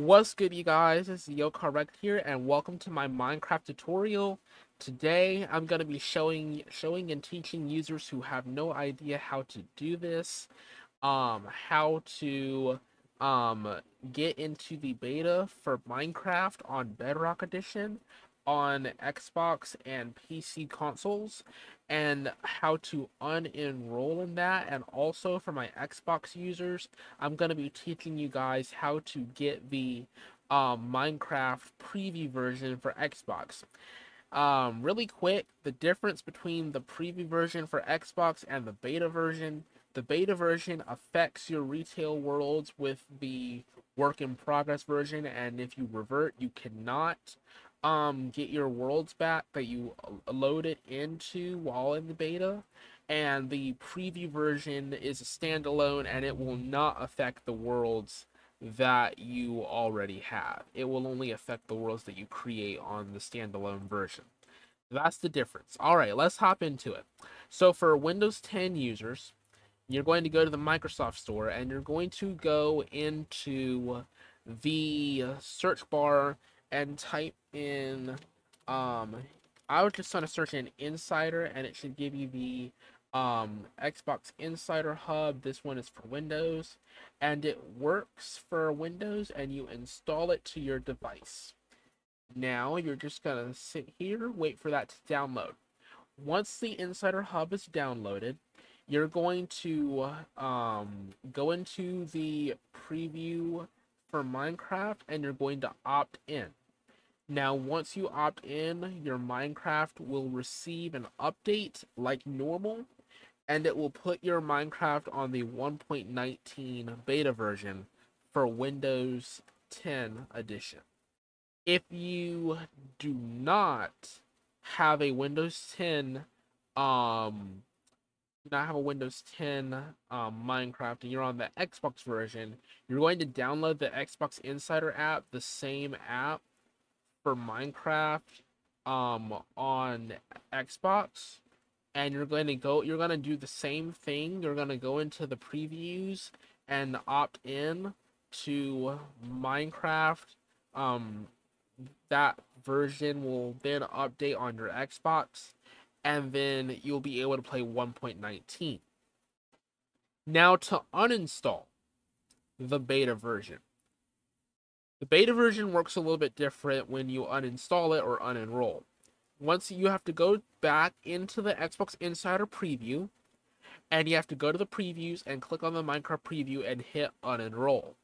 What's good, you guys? It's YoCorrect here, and welcome to my Minecraft tutorial. Today, I'm going to be showing and teaching users who have no idea how to do this, how to get into the beta for Minecraft on Bedrock Edition on Xbox and PC consoles, and how to unenroll in that. And also for my Xbox users, I'm going to be teaching you guys how to get the Minecraft preview version for Xbox. Really quick, the difference between the preview version for Xbox and the beta version: the beta version affects your retail worlds with the work in progress version, and if you revert, you cannot get your worlds back that you loaded into while in the beta. And the preview version is a standalone, and it will not affect the worlds that you already have. It will only affect the worlds that you create on the standalone version. That's the difference. All right, let's hop into it. So for Windows 10 users, you're going to go to the Microsoft Store, and you're going to go into the search bar and type in, I was just going to search in Insider, and it should give you the Xbox Insider Hub. This one is for Windows, and it works for Windows, and you install it to your device. Now you're just going to sit here, wait for that to download. Once the Insider Hub is downloaded, you're going to go into the preview for Minecraft, and you're going to opt in. Now, once you opt in, your Minecraft will receive an update like normal, and it will put your Minecraft on the 1.19 beta version for Windows 10 edition. If you do not have a Windows 10, Minecraft, and you're on the Xbox version, you're going to download the Xbox Insider app, the same app for Minecraft on Xbox, and you're going to do the same thing. You're going to go into the previews and opt in to Minecraft. That version will then update on your Xbox, and then you'll be able to play 1.19. Now, to uninstall the beta version. The beta version works a little bit different when you uninstall it or unenroll. Once you have to go back into the Xbox Insider preview, and you have to go to the previews and click on the Minecraft preview and hit unenroll.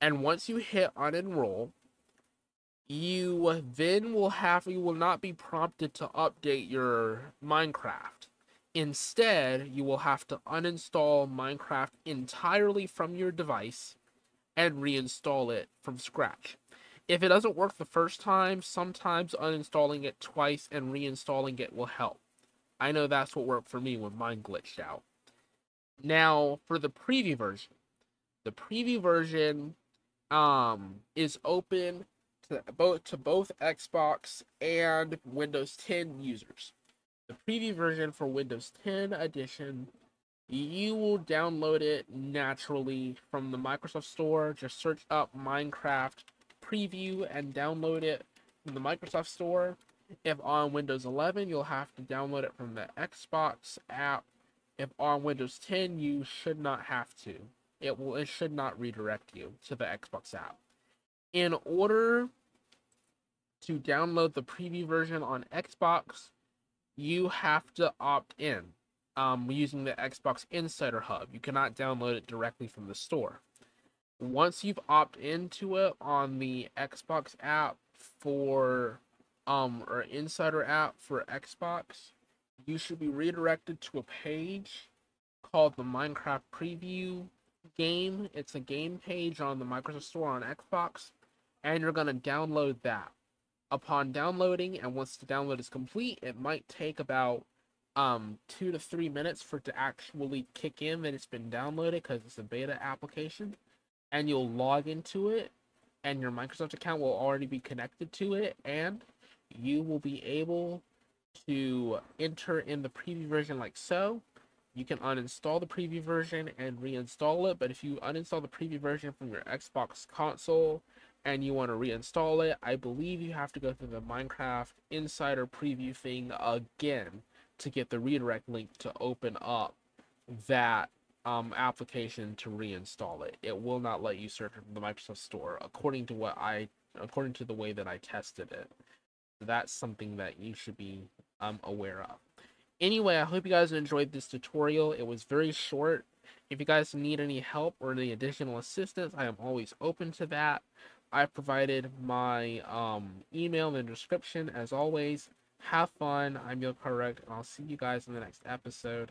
And once you hit unenroll, you then will not be prompted to update your Minecraft. Instead, you will have to uninstall Minecraft entirely from your device and reinstall it from scratch. If it doesn't work the first time, sometimes uninstalling it twice and reinstalling it will help. I know that's what worked for me when mine glitched out. Now, for the preview version. The preview version is open to both Xbox and Windows 10 users. The preview version for Windows 10 edition, you will download it naturally from the Microsoft Store. Just search up Minecraft preview and download it from the Microsoft Store. If on Windows 11, you'll have to download it from the Xbox app. If on Windows 10, you should not have to. It should not redirect you to the Xbox app. In order to download the preview version on Xbox, you have to opt in using the Xbox Insider Hub. You cannot download it directly from the store. Once you've opted into it on the Xbox app for or Insider app for Xbox, you should be redirected to a page called the Minecraft Preview Game. It's a game page on the Microsoft Store on Xbox, and you're going to download that. Upon downloading, and once the download is complete, it might take about 2 to 3 minutes for it to actually kick in that it's been downloaded, because it's a beta application. And you'll log into it, and your Microsoft account will already be connected to it, and you will be able to enter in the preview version like so. You can uninstall the preview version and reinstall it, but if you uninstall the preview version from your Xbox console, and you want to reinstall it, I believe you have to go through the Minecraft Insider Preview thing again to get the redirect link to open up that application to reinstall it. It will not let you search the Microsoft Store, according to the way that I tested it. That's something that you should be aware of. Anyway, I hope you guys enjoyed this tutorial. It was very short. If you guys need any help or any additional assistance, I am always open to that. I provided my email in the description. As always, have fun. I'm YoCorrect, and I'll see you guys in the next episode.